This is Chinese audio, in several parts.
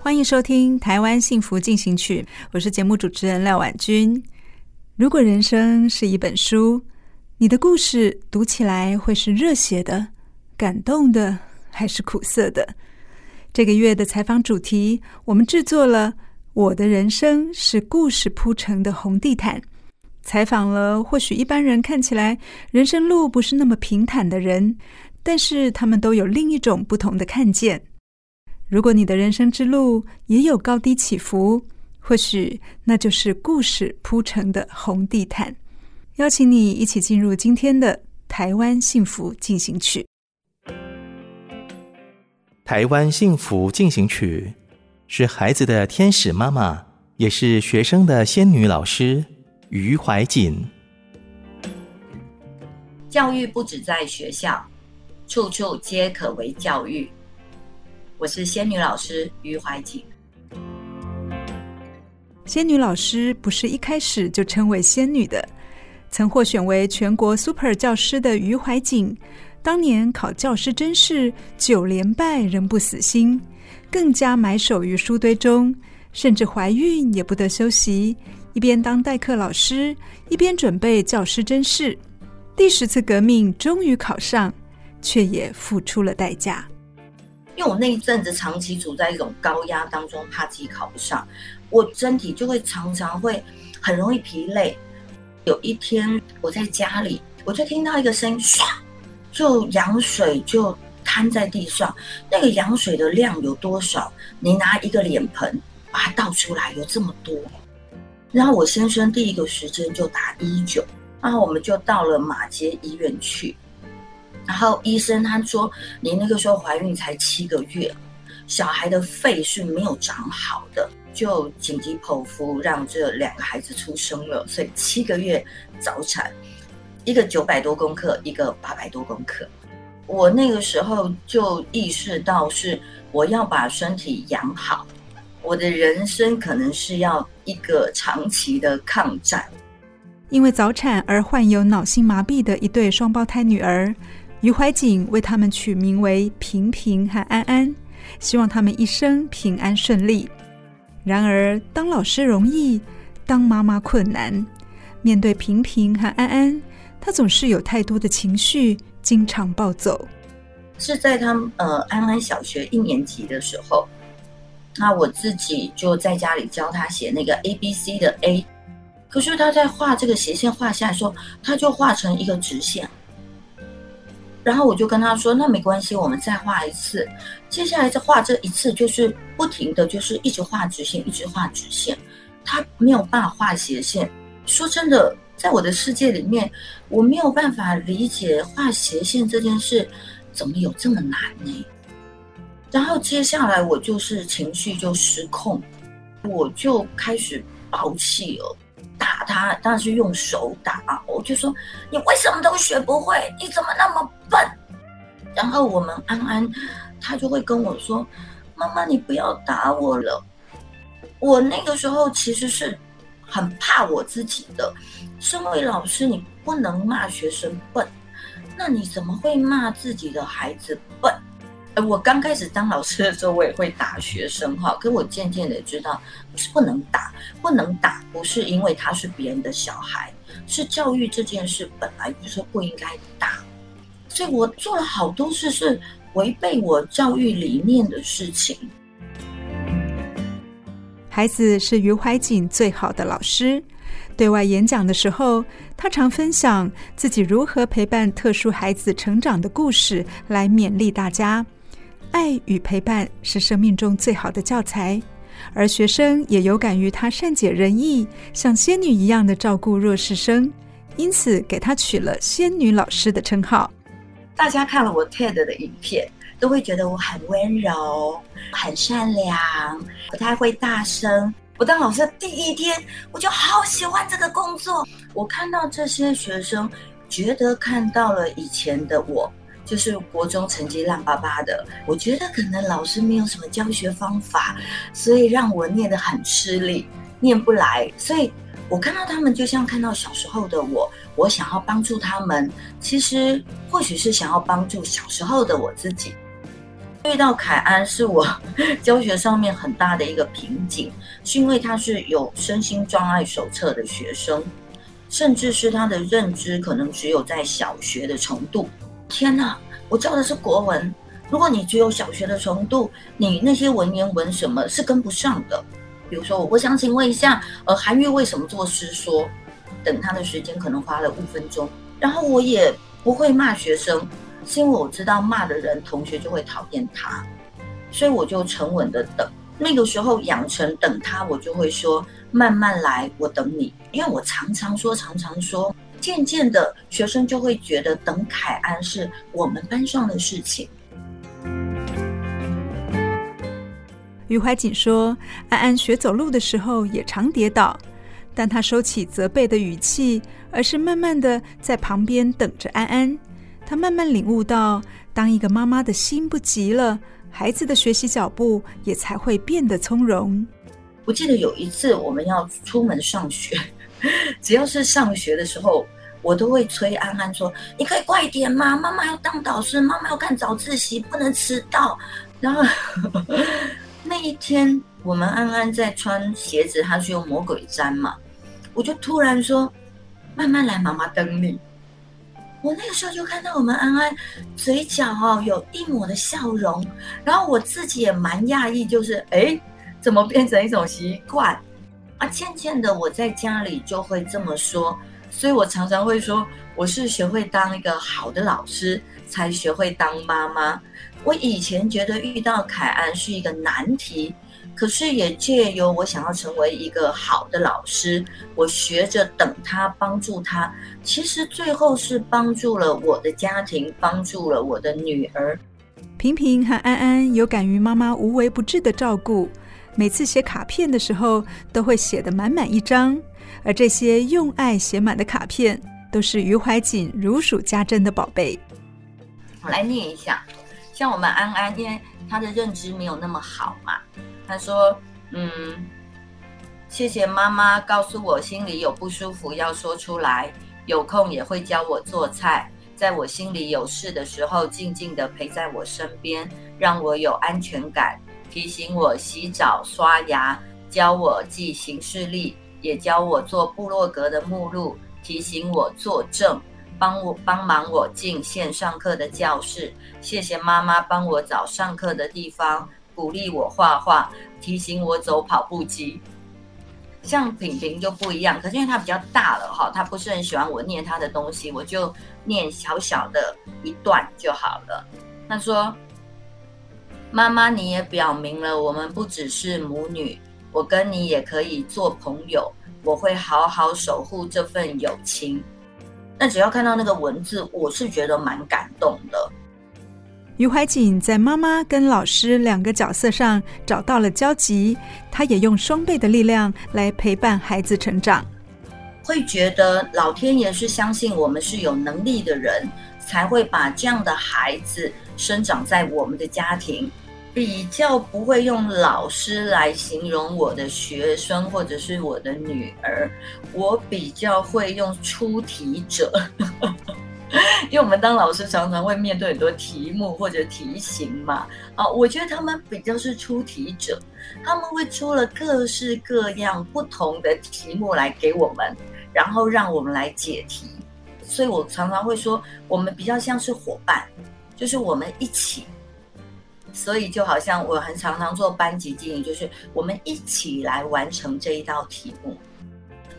欢迎收听台湾幸福进行曲，我是节目主持人廖婉君。如果人生是一本书，你的故事读起来会是热血的、感动的，还是苦涩的？这个月的采访主题，我们制作了我的人生是故事铺成的红地毯，采访了或许一般人看起来人生路不是那么平坦的人，但是他们都有另一种不同的看见。如果你的人生之路也有高低起伏，或许那就是故事铺成的红地毯。邀请你一起进入今天的台湾幸福进行曲。台湾幸福进行曲是孩子的天使妈妈，也是学生的仙女老师于怀瑾。教育不只在学校，处处皆可为教育。我是仙女老师于怀瑾。仙女老师不是一开始就称为仙女的，曾获选为全国 Super 教师的于怀瑾，当年考教师甄试9连败仍不死心，更加埋首于书堆中，甚至怀孕也不得休息，一边当代课老师，一边准备教师甄试。第10次革命终于考上，却也付出了代价。因为我那一阵子长期处在一种高压当中，怕自己考不上，我身体就会常常会很容易疲累。有一天我在家里，我就听到一个声音，唰，就羊水就摊在地上。那个羊水的量有多少？你拿一个脸盆把它倒出来，有这么多。然后我先生第一个时间就打119，然后我们就到了马偕医院去。然后医生他说，你那个时候怀孕才7个月，小孩的肺是没有长好的，就紧急剖腹让这2个孩子出生了，所以7个月早产，一个900多公克，一个800多公克。我那个时候就意识到，是我要把身体养好，我的人生可能是要一个长期的抗战。因为早产而患有脑性麻痹的一对双胞胎女儿，于怀瑾为他们取名为平平和安安，希望他们一生平安顺利。然而当老师容易，当妈妈困难。面对平平和安安，她总是有太多的情绪，经常暴走。是在她安安小学1年级的时候，那我自己就在家里教她写那个 ABC 的 A， 可是她在画这个斜线画下来的时候，她就画成一个直线。然后我就跟他说，那没关系，我们再画一次。接下来再画这一次，就是不停的，就是一直画直线，一直画直线。他没有办法画斜线。说真的，在我的世界里面，我没有办法理解画斜线这件事怎么有这么难呢？然后接下来我就是情绪就失控，我就开始爆气了。打他，当然是用手打。我就说，你为什么都学不会？你怎么那么笨？然后我们安安，他就会跟我说，妈妈，你不要打我了。我那个时候其实是很怕我自己的。身为老师，你不能骂学生笨，那你怎么会骂自己的孩子笨？我刚开始当老师的时候，我也会打学生哈，可我渐渐的知道是不能打，不能打不是因为他是别人的小孩，是教育这件事本来就是不应该打。所以我做了好多事是违背我教育理念的事情。孩子是余怀瑾最好的老师。对外演讲的时候，他常分享自己如何陪伴特殊孩子成长的故事，来勉励大家。爱与陪伴是生命中最好的教材，而学生也有感于他善解人意，像仙女一样的照顾弱势生，因此给他取了仙女老师的称号。大家看了我 TED 的影片，都会觉得我很温柔，很善良，不太会大声。我当老师的第一天，我就好喜欢这个工作。我看到这些学生，觉得看到了以前的我，就是国中成绩烂巴巴的，我觉得可能老师没有什么教学方法，所以让我念得很吃力，念不来。所以我看到他们就像看到小时候的我，我想要帮助他们，其实或许是想要帮助小时候的我自己。遇到凯安是我教学上面很大的一个瓶颈，是因为他是有身心障碍手册的学生，甚至是他的认知可能只有在小学的程度。天哪，我教的是国文，如果你只有小学的程度，你那些文言文什么是跟不上的。比如说我想请问一下韩愈为什么做诗说，等他的时间可能花了5分钟。然后我也不会骂学生，是因为我知道骂的人同学就会讨厌他，所以我就沉稳的等。那个时候养成等他，我就会说慢慢来，我等你。因为我常常说，渐渐的学生就会觉得等凯安是我们班上的事情。余怀瑾说，安安学走路的时候也常跌倒，但他收起责备的语气，而是慢慢的在旁边等着安安。他慢慢领悟到，当一个妈妈的心不急了，孩子的学习脚步也才会变得从容。我记得有一次我们要出门上学，只要是上学的时候，我都会催安安说，你可以快一点吗？妈妈要当导师，妈妈要看早自习，不能迟到。然后那一天我们安安在穿鞋子，她是用魔鬼毡嘛，我就突然说慢慢来，妈妈等你。我那个时候就看到我们安安嘴角有一抹的笑容，然后我自己也蛮讶异，就是怎么变成一种习惯啊？渐渐的我在家里就会这么说，所以我常常会说，我是学会当一个好的老师，才学会当妈妈。我以前觉得遇到凯安是一个难题，可是也借由我想要成为一个好的老师，我学着等他，帮助他，其实最后是帮助了我的家庭，帮助了我的女儿。平平和安安有感于妈妈无微不至的照顾，每次写卡片的时候都会写得满满一张，而这些用爱写满的卡片都是余怀瑾如数家珍的宝贝。我来念一下，像我们安安，因为她的认知没有那么好嘛，她说谢谢妈妈告诉我心里有不舒服要说出来，有空也会教我做菜，在我心里有事的时候静静地陪在我身边，让我有安全感，提醒我洗澡刷牙，教我记行事历，也教我做部落格的目录，提醒我作证，帮忙我进线上课的教室，谢谢妈妈帮我找上课的地方，鼓励我画画，提醒我走跑步机。像平平就不一样，可是因为她比较大了，她不是很喜欢我念她的东西，我就念小小的一段就好了。她说，妈妈你也表明了我们不只是母女，我跟你也可以做朋友，我会好好守护这份友情。那只要看到那个文字，我是觉得蛮感动的。余怀瑾在妈妈跟老师两个角色上找到了交集，她也用双倍的力量来陪伴孩子成长。会觉得老天爷是相信我们是有能力的人，才会把这样的孩子生长在我们的家庭。比较不会用老师来形容我的学生或者是我的女儿，我比较会用出题者因为我们当老师常常会面对很多题目或者题型嘛，我觉得他们比较是出题者，他们会出了各式各样不同的题目来给我们，然后让我们来解题。所以我常常会说，我们比较像是伙伴，就是我们一起所以就好像我很常常做班级经营，就是我们一起来完成这一道题目。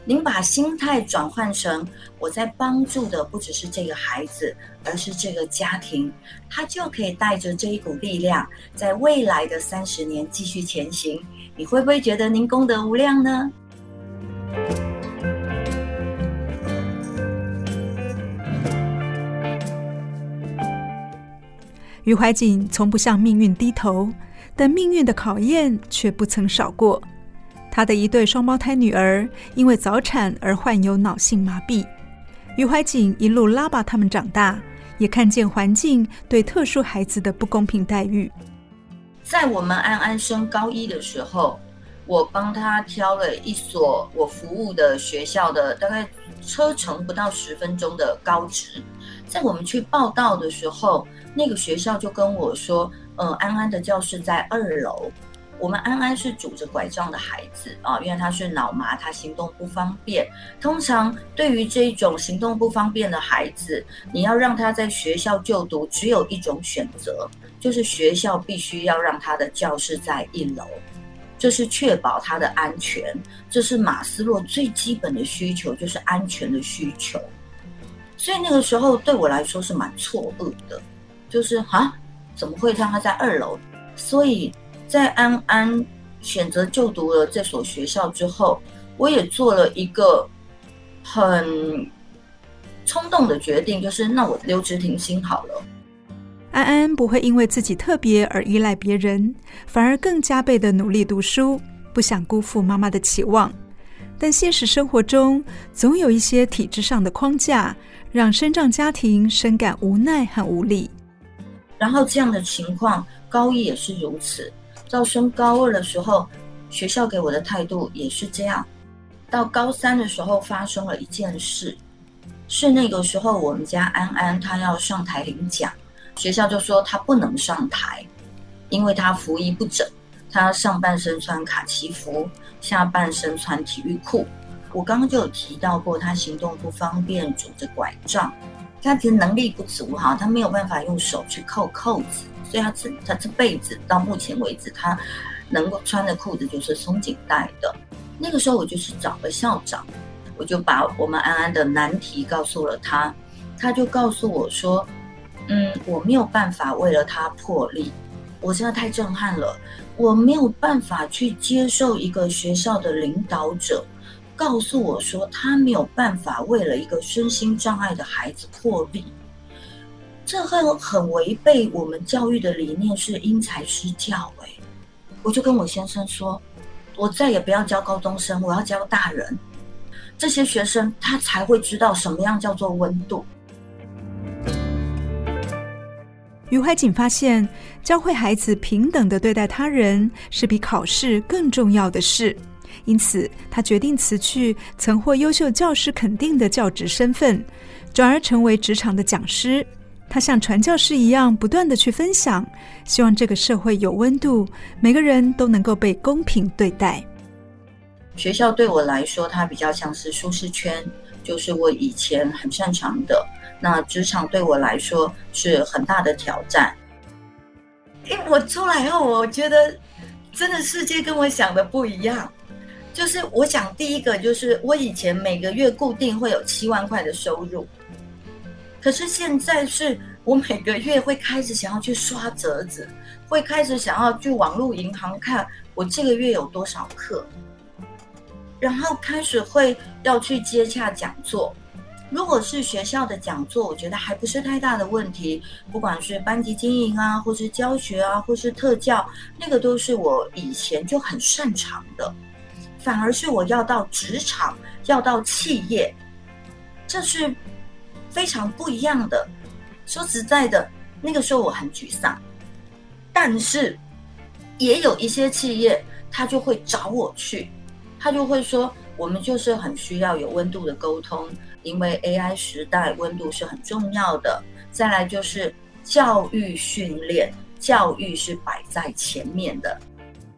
您把心态转换成我在帮助的不只是这个孩子，而是这个家庭，他就可以带着这一股力量，在未来的30年继续前行。你会不会觉得您功德无量呢？余怀瑾从不向命运低头，但命运的考验却不曾少过。他的一对双胞胎女儿因为早产而患有脑性麻痹，余怀瑾一路拉拔他们长大，也看见环境对特殊孩子的不公平待遇。在我们安安升高一的时候，我帮他挑了一所我服务的学校的大概车程不到10分钟的高职。在我们去报到的时候，那个学校就跟我说，安安的教室在2楼。我们安安是拄着拐杖的孩子啊，因为他是脑麻，他行动不方便。通常对于这种行动不方便的孩子，你要让他在学校就读，只有一种选择，就是学校必须要让他的教室在1楼，这是确保他的安全，这是马斯洛最基本的需求，就是安全的需求。所以那个时候对我来说是蛮错愕的，就是怎么会让他在2楼？所以在安安选择就读了这所学校之后，我也做了一个很冲动的决定，就是那我留职停薪好了。安安不会因为自己特别而依赖别人，反而更加倍的努力读书，不想辜负妈妈的期望。但现实生活中总有一些体制上的框架，让身障家庭深感无奈和无力。然后这样的情况高一也是如此，到升高2的时候，学校给我的态度也是这样。到高3的时候发生了一件事，是那个时候我们家安安他要上台领奖，学校就说他不能上台，因为他服仪不整，他上半身穿卡其服，下半身穿体育裤。我刚刚就有提到过，他行动不方便，拄着拐杖，他其实能力不足哈，他没有办法用手去扣扣子，所以他这辈子到目前为止，他能够穿的裤子就是松紧带的。那个时候我就是找了校长，我就把我们安安的难题告诉了他，他就告诉我说，我没有办法为了他破例，我真的太震撼了，我没有办法去接受一个学校的领导者告诉我说他没有办法为了一个身心障碍的孩子破例。这很违背我们教育的理念，是因材施教。我就跟我先生说，我再也不要教高中生，我要教大人，这些学生他才会知道什么样叫做温度。余怀瑾发现，教会孩子平等地对待他人是比考试更重要的事，因此他决定辞去曾获优秀教师肯定的教职身份，转而成为职场的讲师。他像传教士一样不断地去分享，希望这个社会有温度，每个人都能够被公平对待。学校对我来说，它比较像是舒适圈，就是我以前很擅长的。那职场对我来说是很大的挑战。我出来后，我觉得真的世界跟我想的不一样。就是我想第一个就是我以前每个月固定会有7万块的收入，可是现在是我每个月会开始想要去刷折子，会开始想要去网络银行看我这个月有多少课，然后开始会要去接洽讲座。如果是学校的讲座，我觉得还不是太大的问题，不管是班级经营啊，或是教学啊，或是特教，那个都是我以前就很擅长的。反而是我要到职场，要到企业，这是非常不一样的。说实在的，那个时候我很沮丧，但是也有一些企业他就会找我去，他就会说我们就是很需要有温度的沟通，因为 AI 时代温度是很重要的。再来就是教育训练，教育是摆在前面的。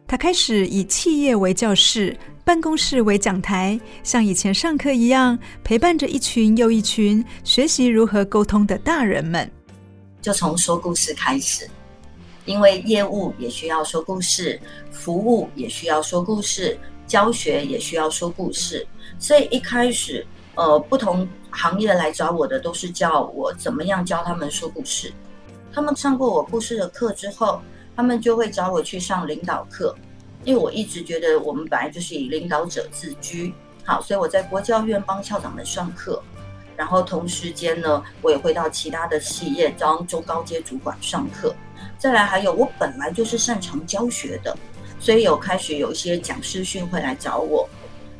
他开始以企业为教室，办公室为讲台，像以前上课一样，陪伴着一群又一群学习如何沟通的大人们。就从说故事开始，因为业务也需要说故事，服务也需要说故事，教学也需要说故事。所以一开始不同行业来找我的都是叫我怎么样教他们说故事。他们上过我故事的课之后，他们就会找我去上领导课，因为我一直觉得我们本来就是以领导者自居。好，所以我在国教院帮校长们上课，然后同时间呢，我也会到其他的企业当中高阶主管上课。再来还有我本来就是擅长教学的，所以有开始有一些讲师训会来找我。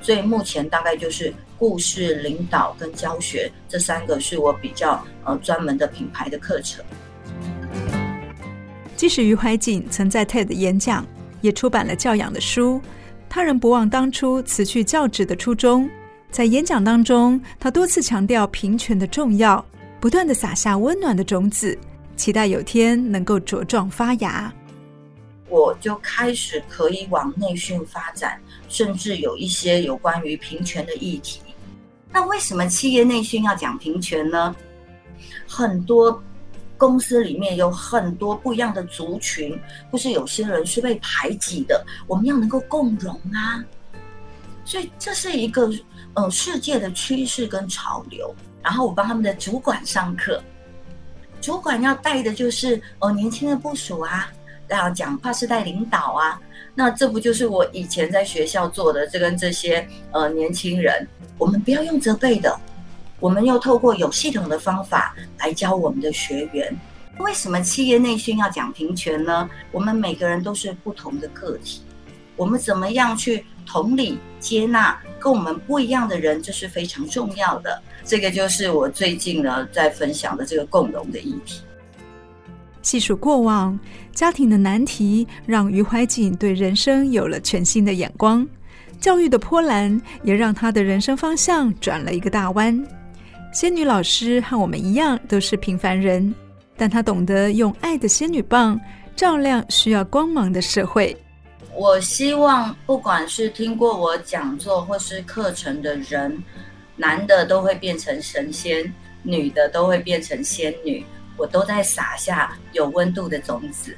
所以目前大概就是故事、领导跟教学这三个是我比较专门的品牌的课程。即使余怀瑾曾在 TED 演讲，也出版了教养的书，他仍不忘当初辞去教职的初衷。在演讲当中，他多次强调平权的重要，不断地撒下温暖的种子，期待有天能够茁壮发芽。我就开始可以往内训发展，甚至有一些有关于平权的议题。那为什么企业内训要讲平权呢？很多公司里面有很多不一样的族群，或是有些人是被排挤的，我们要能够共融啊。所以这是一个世界的趋势跟潮流。然后我帮他们的主管上课，主管要带的就是年轻的部属啊，讲跨世代领导啊，那这不就是我以前在学校做的？这跟这些年轻人，我们不要用责备的，我们又透过有系统的方法来教我们的学员。为什么企业内训要讲平权呢？我们每个人都是不同的个体，我们怎么样去同理接纳跟我们不一样的人，这是非常重要的。这个就是我最近呢在分享的这个共融的议题。细数过往，家庭的难题让余怀瑾对人生有了全新的眼光，教育的波澜也让他的人生方向转了一个大弯。仙女老师和我们一样都是平凡人，但她懂得用爱的仙女棒照亮需要光芒的社会。我希望不管是听过我讲座或是课程的人，男的都会变成神仙，女的都会变成仙女。我都在撒下有温度的种子，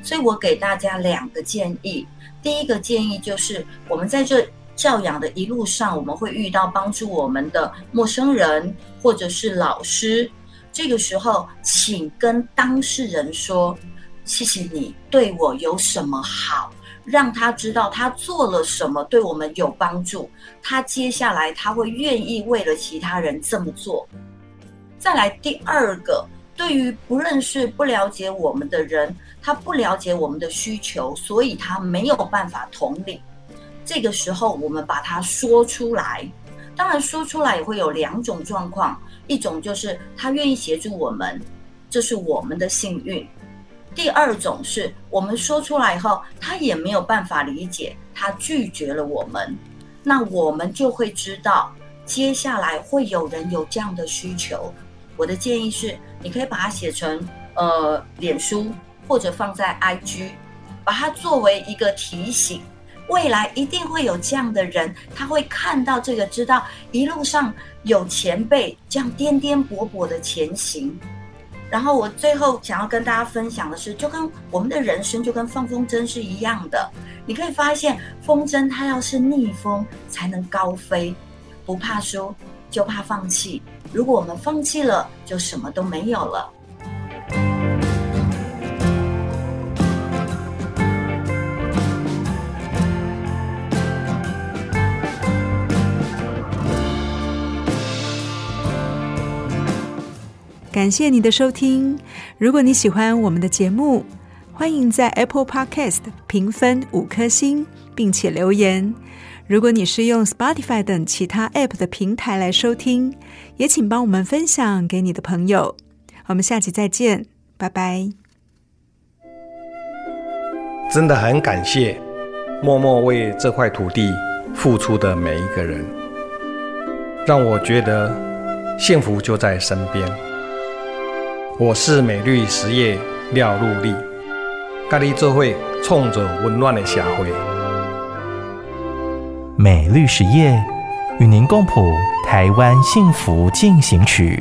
所以我给大家2个建议。第一个建议就是，我们在这教养的一路上，我们会遇到帮助我们的陌生人或者是老师，这个时候，请跟当事人说：“谢谢你对我有什么好。”让他知道他做了什么对我们有帮助，他接下来他会愿意为了其他人这么做。再来第2个。对于不认识、不了解我们的人，他不了解我们的需求，所以他没有办法同理。这个时候，我们把它说出来。当然，说出来也会有2种状况：一种就是他愿意协助我们，这是我们的幸运；第2种是我们说出来以后，他也没有办法理解，他拒绝了我们。那我们就会知道，接下来会有人有这样的需求。我的建议是，你可以把它写成脸书，或者放在 IG， 把它作为一个提醒，未来一定会有这样的人，他会看到这个，知道一路上有前辈这样颠颠簸簸的前行。然后我最后想要跟大家分享的是，就跟我们的人生就跟放风筝是一样的，你可以发现风筝它要是逆风才能高飞，不怕输，就怕放弃。如果我们放弃了，就什么都没有了。感谢你的收听。如果你喜欢我们的节目，欢迎在 Apple Podcast 评分5颗星，并且留言。如果你是用 Spotify 等其他 App 的平台来收听，也请帮我们分享给你的朋友。我们下期再见，拜拜。真的很感谢默默为这块土地付出的每一个人，让我觉得幸福就在身边。我是美律实业廖陆立，跟你做伙创造温暖的社会。美律实业与您共谱台湾幸福进行曲。